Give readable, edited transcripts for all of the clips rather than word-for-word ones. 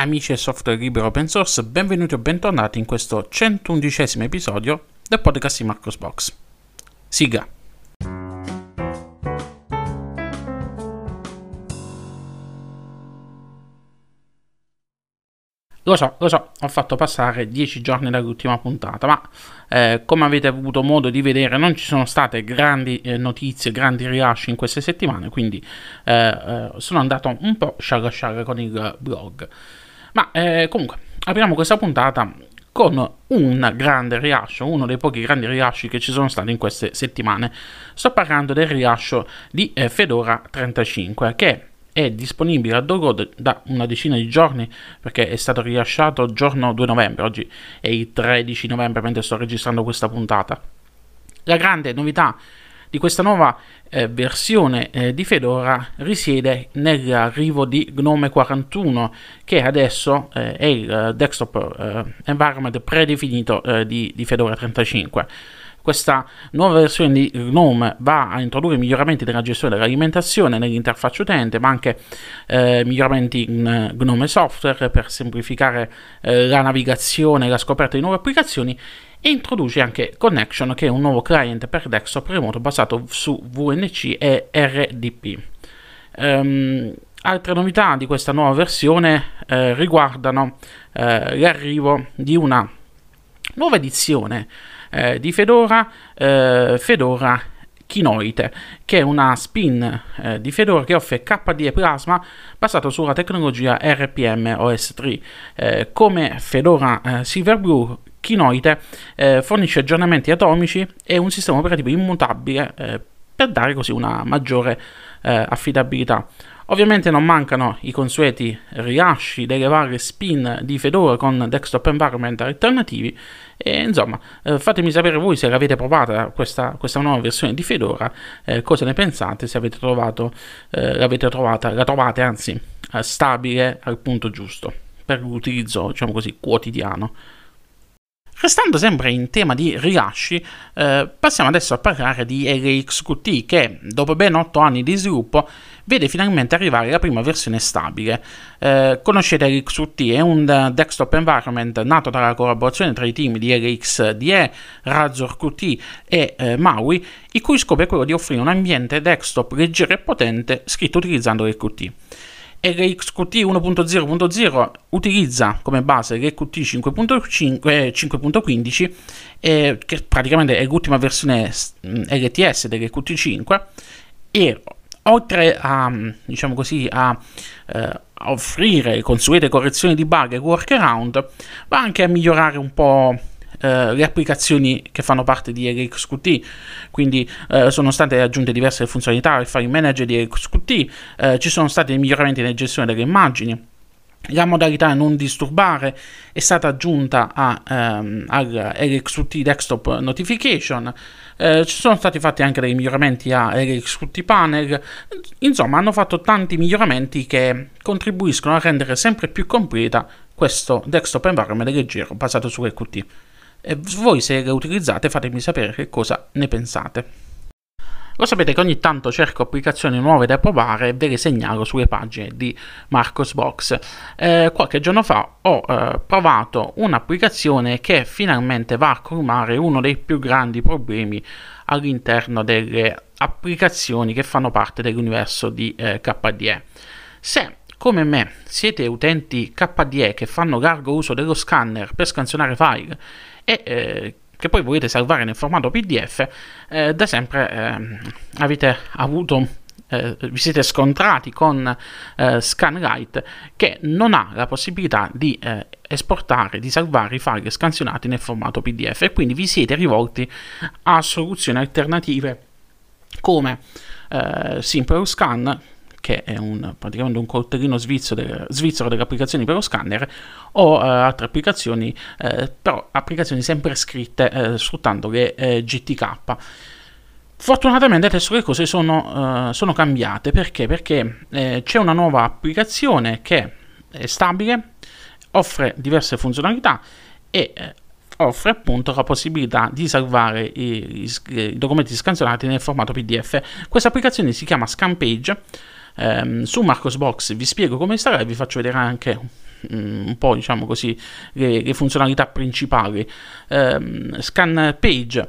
Amici del software libero open source, benvenuti o bentornati in questo 111° episodio del podcast di Marco's Box. Sigla. Lo so, ho fatto passare 10 giorni dall'ultima puntata, ma come avete avuto modo di vedere non ci sono state grandi notizie, grandi rilasci in queste settimane, quindi sono andato un po' sciaga con il blog. Ma comunque, apriamo questa puntata con un grande rilascio, uno dei pochi grandi rilasci che ci sono stati in queste settimane. Sto parlando del rilascio di Fedora 35, che è disponibile a download da una decina di giorni, perché è stato rilasciato giorno 2 novembre, oggi è il 13 novembre mentre sto registrando questa puntata. La grande novità di questa nuova versione di Fedora risiede nell'arrivo di Gnome 41, che adesso è il desktop environment predefinito di Fedora 35. Questa nuova versione di Gnome va a introdurre miglioramenti nella gestione dell'alimentazione, nell'interfaccia utente, ma anche miglioramenti in Gnome Software per semplificare la navigazione e la scoperta di nuove applicazioni, e introduce anche Connection, che è un nuovo client per desktop remoto basato su VNC e RDP. Altre novità di questa nuova versione riguardano l'arrivo di una nuova edizione di Fedora, Fedora Kinoite, che è una spin di Fedora che offre KDE Plasma basato sulla tecnologia RPM OS3. Come Fedora Silverblue, Kinoite fornisce aggiornamenti atomici e un sistema operativo immutabile per dare così una maggiore affidabilità. Ovviamente non mancano i consueti rilasci delle varie spin di Fedora con desktop environment alternativi, e insomma fatemi sapere voi se l'avete provata questa nuova versione di Fedora, cosa ne pensate, se avete trovato la trovate stabile al punto giusto per l'utilizzo, diciamo così, quotidiano. Restando sempre in tema di rilasci, passiamo adesso a parlare di LXQT, che dopo ben 8 anni di sviluppo vede finalmente arrivare la prima versione stabile. Conoscete LXQT? È un desktop environment nato dalla collaborazione tra i team di LXDE, Razor QT e MAUI, il cui scopo è quello di offrire un ambiente desktop leggero e potente scritto utilizzando LXQT. LXQT 1.0.0 utilizza come base LXQT 5.15, che praticamente è l'ultima versione LTS dell'LXQT 5, e oltre a, diciamo così, a offrire le consuete correzioni di bug e workaround, va anche a migliorare un po' le applicazioni che fanno parte di LXQT. Quindi sono state aggiunte diverse funzionalità al file manager di LXQT, ci sono stati miglioramenti nella gestione delle immagini, la modalità non disturbare è stata aggiunta al LXQT desktop notification, ci sono stati fatti anche dei miglioramenti a LXQT panel. Insomma, hanno fatto tanti miglioramenti che contribuiscono a rendere sempre più completa questo desktop environment leggero basato su LXQT. E voi, se le utilizzate, fatemi sapere che cosa ne pensate. Lo sapete che ogni tanto cerco applicazioni nuove da provare e ve le segnalo sulle pagine di Marco's Box. Qualche giorno fa ho provato un'applicazione che finalmente va a colmare uno dei più grandi problemi all'interno delle applicazioni che fanno parte dell'universo di KDE. Se come me siete utenti KDE che fanno largo uso dello scanner per scansionare file e che poi volete salvare nel formato PDF, da sempre vi siete scontrati con Skanlite, che non ha la possibilità di esportare, di salvare i file scansionati nel formato PDF, e quindi vi siete rivolti a soluzioni alternative come Simple Scan, che è praticamente un coltellino svizzero delle applicazioni per lo scanner, o altre applicazioni, però applicazioni sempre scritte sfruttando le GTK. Fortunatamente adesso le cose sono cambiate. Perché? Perché c'è una nuova applicazione che è stabile, offre diverse funzionalità e offre appunto la possibilità di salvare i documenti scansionati nel formato PDF. Questa applicazione si chiama SkanPage. Su Marco's Box vi spiego come installare, vi faccio vedere anche un po', diciamo così, le funzionalità principali. SkanPage,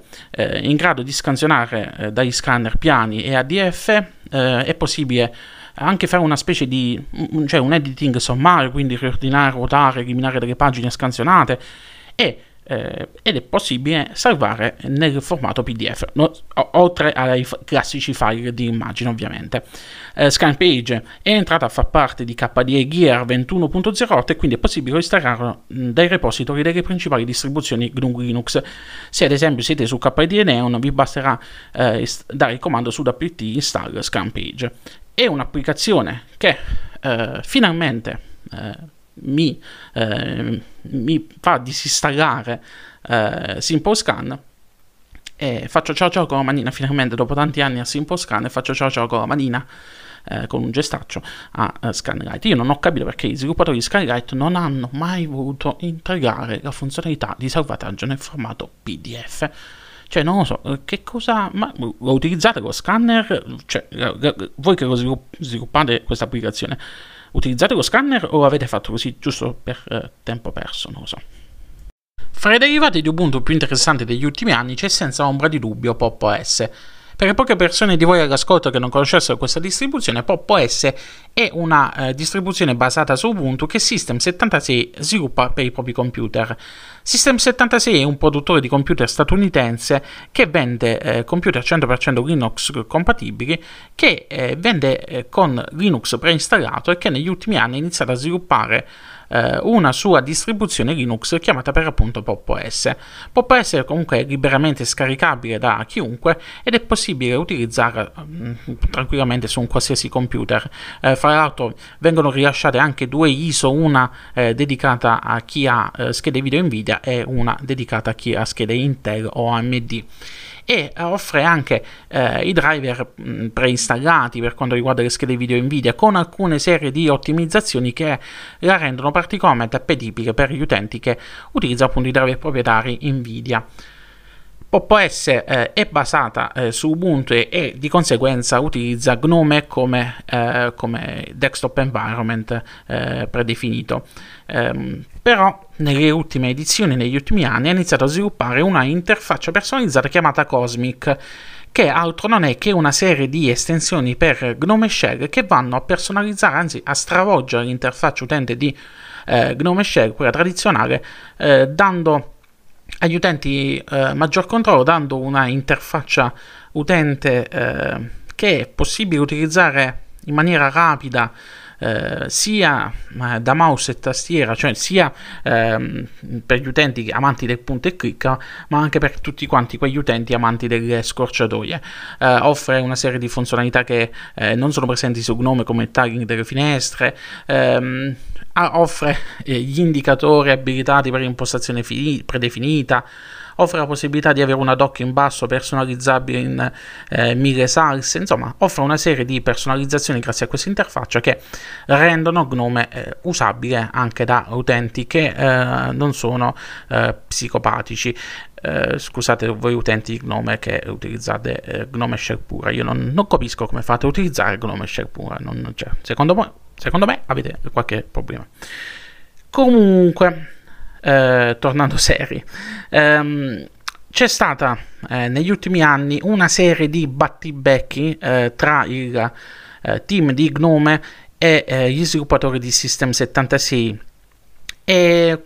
in grado di scansionare dagli scanner piani e ADF, è possibile anche fare una specie di un editing sommario, quindi riordinare, ruotare, eliminare delle pagine scansionate, ed è possibile salvare nel formato PDF, oltre ai classici file di immagine ovviamente. SkanPage è entrata a far parte di KDE Gear 21.08 e quindi è possibile installarlo dai repository delle principali distribuzioni GNU Linux. Se ad esempio siete su KDE Neon, vi basterà dare il comando sudo apt install SkanPage. È un'applicazione che finalmente mi fa disinstallare Simple Scan, e faccio ciao con la manina finalmente dopo tanti anni a Simple Scan, e faccio ciao con la manina con un gestaccio a Skanlite. Io non ho capito perché gli sviluppatori di Skanlite non hanno mai voluto integrare la funzionalità di salvataggio nel formato PDF. Cioè, non lo so, che cosa... Ma lo utilizzate lo scanner? Cioè, voi che lo sviluppate questa applicazione, utilizzate lo scanner o l'avete fatto così giusto per tempo perso? Non lo so. Fra i derivati di Ubuntu più interessanti degli ultimi anni c'è senza ombra di dubbio Pop!_OS. Per le poche persone di voi all'ascolto che non conoscessero questa distribuzione, Pop!_OS è una distribuzione basata su Ubuntu che System76 sviluppa per i propri computer. System76 è un produttore di computer statunitense che vende computer 100% Linux compatibili, che vende con Linux preinstallato, e che negli ultimi anni ha iniziato a sviluppare una sua distribuzione Linux chiamata per appunto Pop!_OS. Pop!_OS è comunque liberamente scaricabile da chiunque ed è possibile utilizzare tranquillamente su un qualsiasi computer. Fra l'altro vengono rilasciate anche due ISO, una dedicata a chi ha schede video Nvidia e una dedicata a chi ha schede Intel o AMD. E offre anche i driver preinstallati per quanto riguarda le schede video Nvidia, con alcune serie di ottimizzazioni che la rendono particolarmente appetibile per gli utenti che utilizzano appunto i driver proprietari Nvidia. Pop!_OS è basata su Ubuntu e di conseguenza utilizza Gnome come desktop environment predefinito. Però nelle ultime edizioni, negli ultimi anni, ha iniziato a sviluppare una interfaccia personalizzata chiamata Cosmic, che altro non è che una serie di estensioni per Gnome Shell che vanno a personalizzare, anzi a stravolgere l'interfaccia utente di Gnome Shell, quella tradizionale, dando agli utenti maggior controllo, dando una interfaccia utente che è possibile utilizzare in maniera rapida, sia da mouse e tastiera, cioè sia per gli utenti amanti del punto e clicca, ma anche per tutti quanti quegli utenti amanti delle scorciatoie. Offre una serie di funzionalità che non sono presenti su Gnome, come il tagging delle finestre, offre gli indicatori abilitati per impostazione predefinita, offre la possibilità di avere una dock in basso personalizzabile in 1000 salse. Insomma, offre una serie di personalizzazioni grazie a questa interfaccia che rendono Gnome usabile anche da utenti che non sono psicopatici. Scusate voi utenti di Gnome che utilizzate Gnome Shell pura, io non capisco come fate a utilizzare Gnome Shell pura, cioè, secondo me avete qualche problema. Comunque, tornando seri, c'è stata negli ultimi anni una serie di battibecchi tra il team di Gnome e gli sviluppatori di System76, e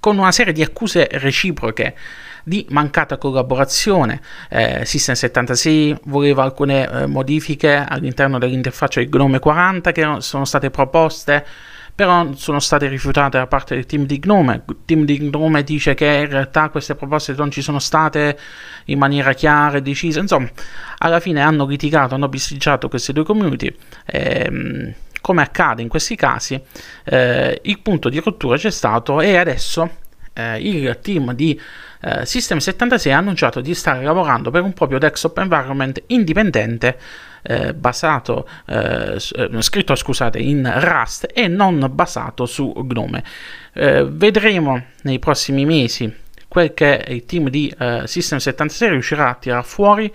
con una serie di accuse reciproche di mancata collaborazione. System76 voleva alcune modifiche all'interno dell'interfaccia di Gnome 40 che sono state proposte, però sono state rifiutate da parte del team di Gnome. Il team di Gnome dice che in realtà queste proposte non ci sono state in maniera chiara e decisa. Insomma, alla fine hanno litigato, hanno bisticciato queste due community. Come accade in questi casi, il punto di rottura c'è stato, e adesso il team di System76 ha annunciato di stare lavorando per un proprio desktop environment indipendente, basato, scritto scusate, in Rust e non basato su Gnome. Vedremo nei prossimi mesi quel che il team di System76 riuscirà a tirar fuori.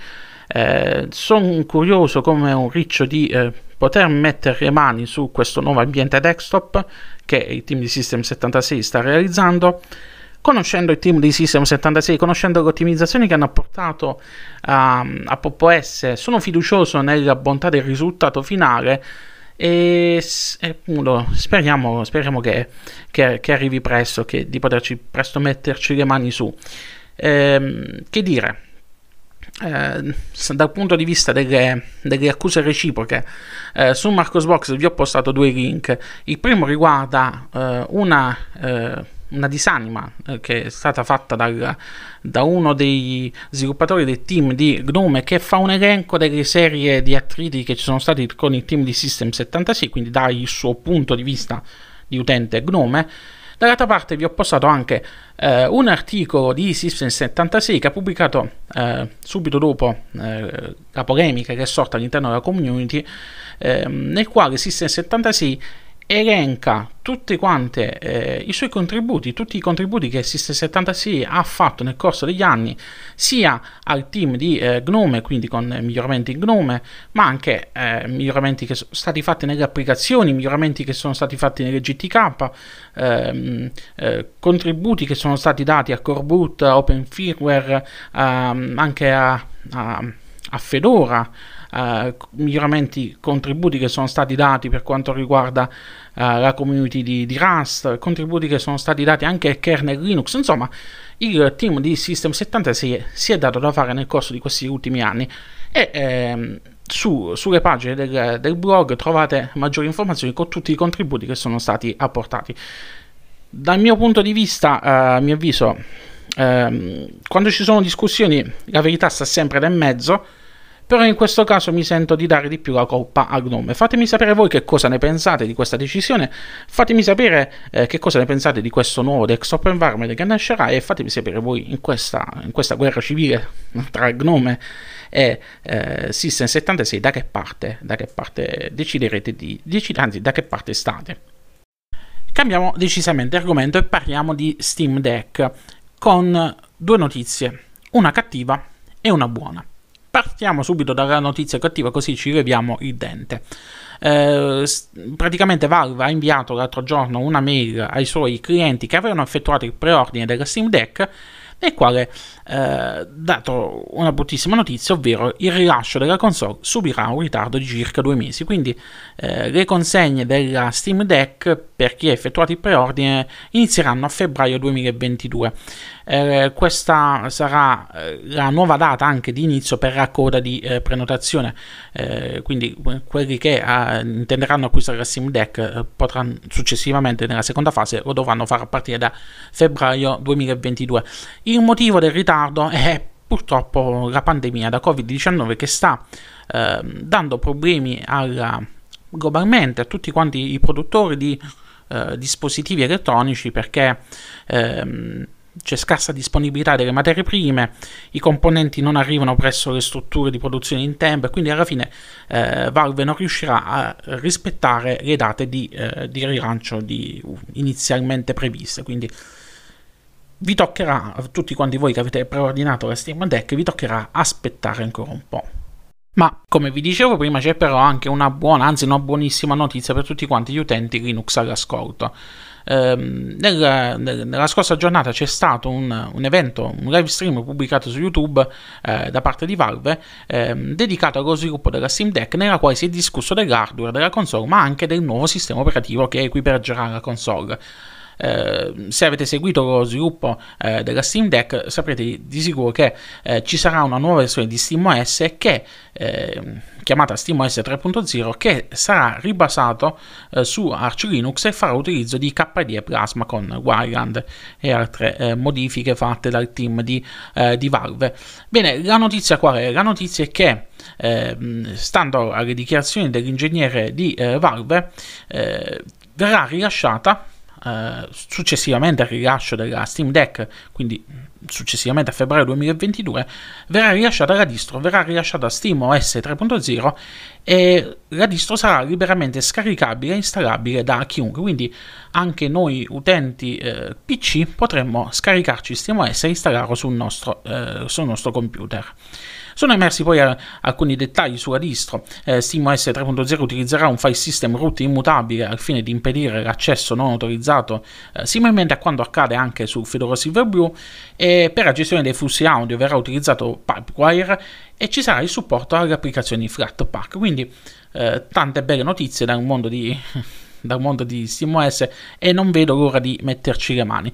Sono curioso come un riccio di poter mettere le mani su questo nuovo ambiente desktop che il team di System76 sta realizzando, conoscendo il team di System76, conoscendo le ottimizzazioni che hanno apportato a Pop!_OS. Sono fiducioso nella bontà del risultato finale e appunto, speriamo che arrivi presto, di poterci presto metterci le mani su. Che dire? Dal punto di vista delle accuse reciproche, su Marco's Box vi ho postato due link. Il primo riguarda una disanima che è stata fatta da uno dei sviluppatori del team di Gnome, che fa un elenco delle serie di attriti che ci sono stati con il team di System76, quindi dal suo punto di vista di utente Gnome. Dall'altra parte vi ho postato anche un articolo di System76 che ha pubblicato subito dopo la polemica che è sorta all'interno della community, nel quale System76 elenca tutti quanti i suoi contributi, tutti i contributi che System76 ha fatto nel corso degli anni, sia al team di Gnome, quindi con miglioramenti in Gnome, ma anche miglioramenti che sono stati fatti nelle applicazioni, miglioramenti che sono stati fatti nelle GTK, contributi che sono stati dati a Coreboot, Open Firmware, anche a Fedora, miglioramenti, contributi che sono stati dati per quanto riguarda la community di Rust, contributi che sono stati dati anche al kernel Linux. Insomma, il team di System76 si è dato da fare nel corso di questi ultimi anni, e sulle pagine del blog trovate maggiori informazioni con tutti i contributi che sono stati apportati. Dal mio punto di vista, a mio avviso, quando ci sono discussioni la verità sta sempre nel mezzo, però in questo caso mi sento di dare di più la colpa a Gnome. Fatemi sapere voi che cosa ne pensate di questa decisione, fatemi sapere che cosa ne pensate di questo nuovo desktop environment che nascerà, e fatemi sapere voi in questa guerra civile tra Gnome e System76 da che parte deciderete, anzi da che parte state. Cambiamo decisamente argomento e parliamo di Steam Deck, con due notizie, una cattiva e una buona. Partiamo subito dalla notizia cattiva, così ci leviamo il dente. Praticamente Valve ha inviato l'altro giorno una mail ai suoi clienti che avevano effettuato il preordine della Steam Deck, nel quale ha dato una bruttissima notizia, ovvero il rilascio della console subirà un ritardo di circa 2 mesi, quindi le consegne della Steam Deck per chi ha effettuato il preordine inizieranno a febbraio 2022. Questa sarà la nuova data anche di inizio per la coda di prenotazione, quindi quelli che intenderanno acquistare la Steam Deck potranno successivamente, nella seconda fase, lo dovranno fare a partire da febbraio 2022. Il motivo del ritardo è purtroppo la pandemia da Covid-19, che sta dando problemi globalmente a tutti quanti i produttori di dispositivi elettronici, perché c'è scarsa disponibilità delle materie prime, i componenti non arrivano presso le strutture di produzione in tempo, e quindi alla fine Valve non riuscirà a rispettare le date di rilancio inizialmente previste. Quindi vi toccherà, a tutti quanti voi che avete preordinato la Steam Deck, vi toccherà aspettare ancora un po'. Ma come vi dicevo prima, c'è però anche una buona, anzi una buonissima notizia per tutti quanti gli utenti Linux all'ascolto. Nella scorsa giornata c'è stato un evento, un live stream pubblicato su YouTube da parte di Valve, dedicato allo sviluppo della Steam Deck, nella quale si è discusso dell'hardware della console, ma anche del nuovo sistema operativo che equipaggerà la console. Se avete seguito lo sviluppo della Steam Deck, saprete di sicuro che ci sarà una nuova versione di SteamOS chiamata SteamOS 3.0, che sarà ribasato su Arch Linux e farà utilizzo di KDE Plasma con Wayland e altre modifiche fatte dal team di Valve. Bene, la notizia qual è? La notizia è che stando alle dichiarazioni dell'ingegnere di Valve, verrà rilasciata successivamente al rilascio della Steam Deck, quindi successivamente a febbraio 2022, verrà rilasciata SteamOS 3.0 e la distro sarà liberamente scaricabile e installabile da chiunque, quindi anche noi utenti PC potremmo scaricarci SteamOS e installarlo sul nostro computer. Sono emersi poi alcuni dettagli sulla distro. SteamOS 3.0 utilizzerà un file system root immutabile al fine di impedire l'accesso non autorizzato, similmente a quanto accade anche su Fedora Silverblue, e per la gestione dei flussi audio verrà utilizzato Pipewire e ci sarà il supporto alle applicazioni Flatpak. Quindi tante belle notizie dal mondo di SteamOS, e non vedo l'ora di metterci le mani.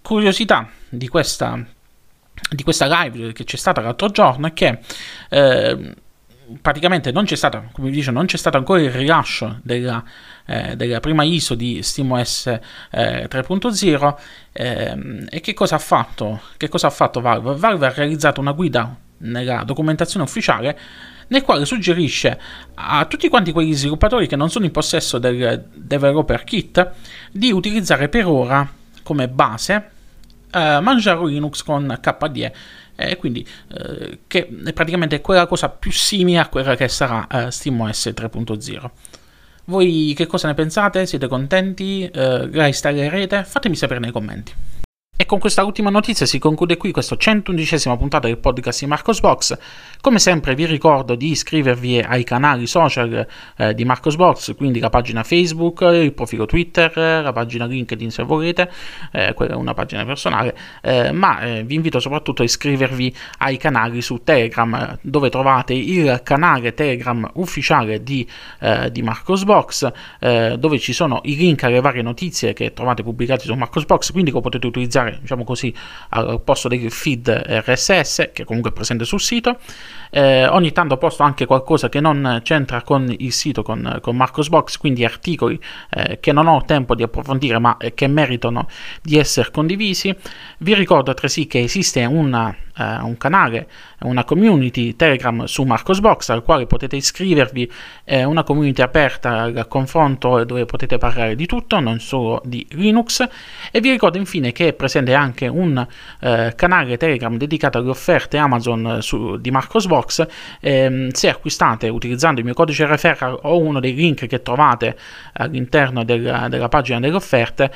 Curiosità di questa live che c'è stata l'altro giorno è che praticamente non c'è stata, come vi dicevo, non c'è stato ancora il rilascio della prima ISO di SteamOS 3.0. E che cosa ha fatto Valve? Valve ha realizzato una guida nella documentazione ufficiale nel quale suggerisce a tutti quanti quegli sviluppatori che non sono in possesso del developer kit di utilizzare per ora come base Manjaro Linux con KDE, quindi che è praticamente quella cosa più simile a quella che sarà SteamOS 3.0. Voi che cosa ne pensate? Siete contenti? La installerete? Fatemi sapere nei commenti. E con questa ultima notizia si conclude qui questa 111ª puntata del podcast di Marco's Box. Come sempre vi ricordo di iscrivervi ai canali social di Marco's Box, quindi la pagina Facebook, il profilo Twitter, la pagina LinkedIn se volete, quella è una pagina personale, ma vi invito soprattutto a iscrivervi ai canali su Telegram, dove trovate il canale Telegram ufficiale di Marco's Box, dove ci sono i link alle varie notizie che trovate pubblicate su Marco's Box, quindi lo potete utilizzare, diciamo così, al posto del feed RSS che comunque è presente sul sito. Ogni tanto posto anche qualcosa che non c'entra con il sito, con Marco's Box, quindi articoli che non ho tempo di approfondire ma che meritano di essere condivisi. Vi ricordo altresì che esiste un canale, una community Telegram su Marco's Box al quale potete iscrivervi, è una community aperta al confronto dove potete parlare di tutto, non solo di Linux. E vi ricordo infine che è presente anche un canale Telegram dedicato alle offerte Amazon di Marco's Box. Se acquistate utilizzando il mio codice referral o uno dei link che trovate all'interno della pagina delle offerte,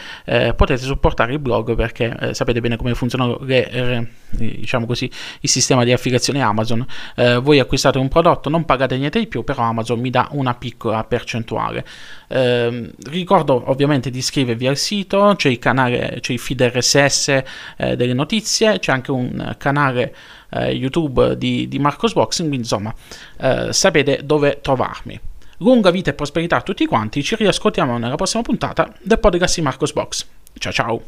potete supportare il blog, perché sapete bene come funzionano diciamo così, il sistema di affiliazione Amazon. Voi acquistate un prodotto, non pagate niente di più, però Amazon mi dà una piccola percentuale. Ricordo ovviamente di iscrivervi al sito, c'è il canale, c'è il feed RSS delle notizie, c'è anche un canale YouTube di Marco's Box, quindi insomma sapete dove trovarmi. Lunga vita e prosperità a tutti quanti, ci riascoltiamo nella prossima puntata del podcast di Marco's Box. Ciao ciao!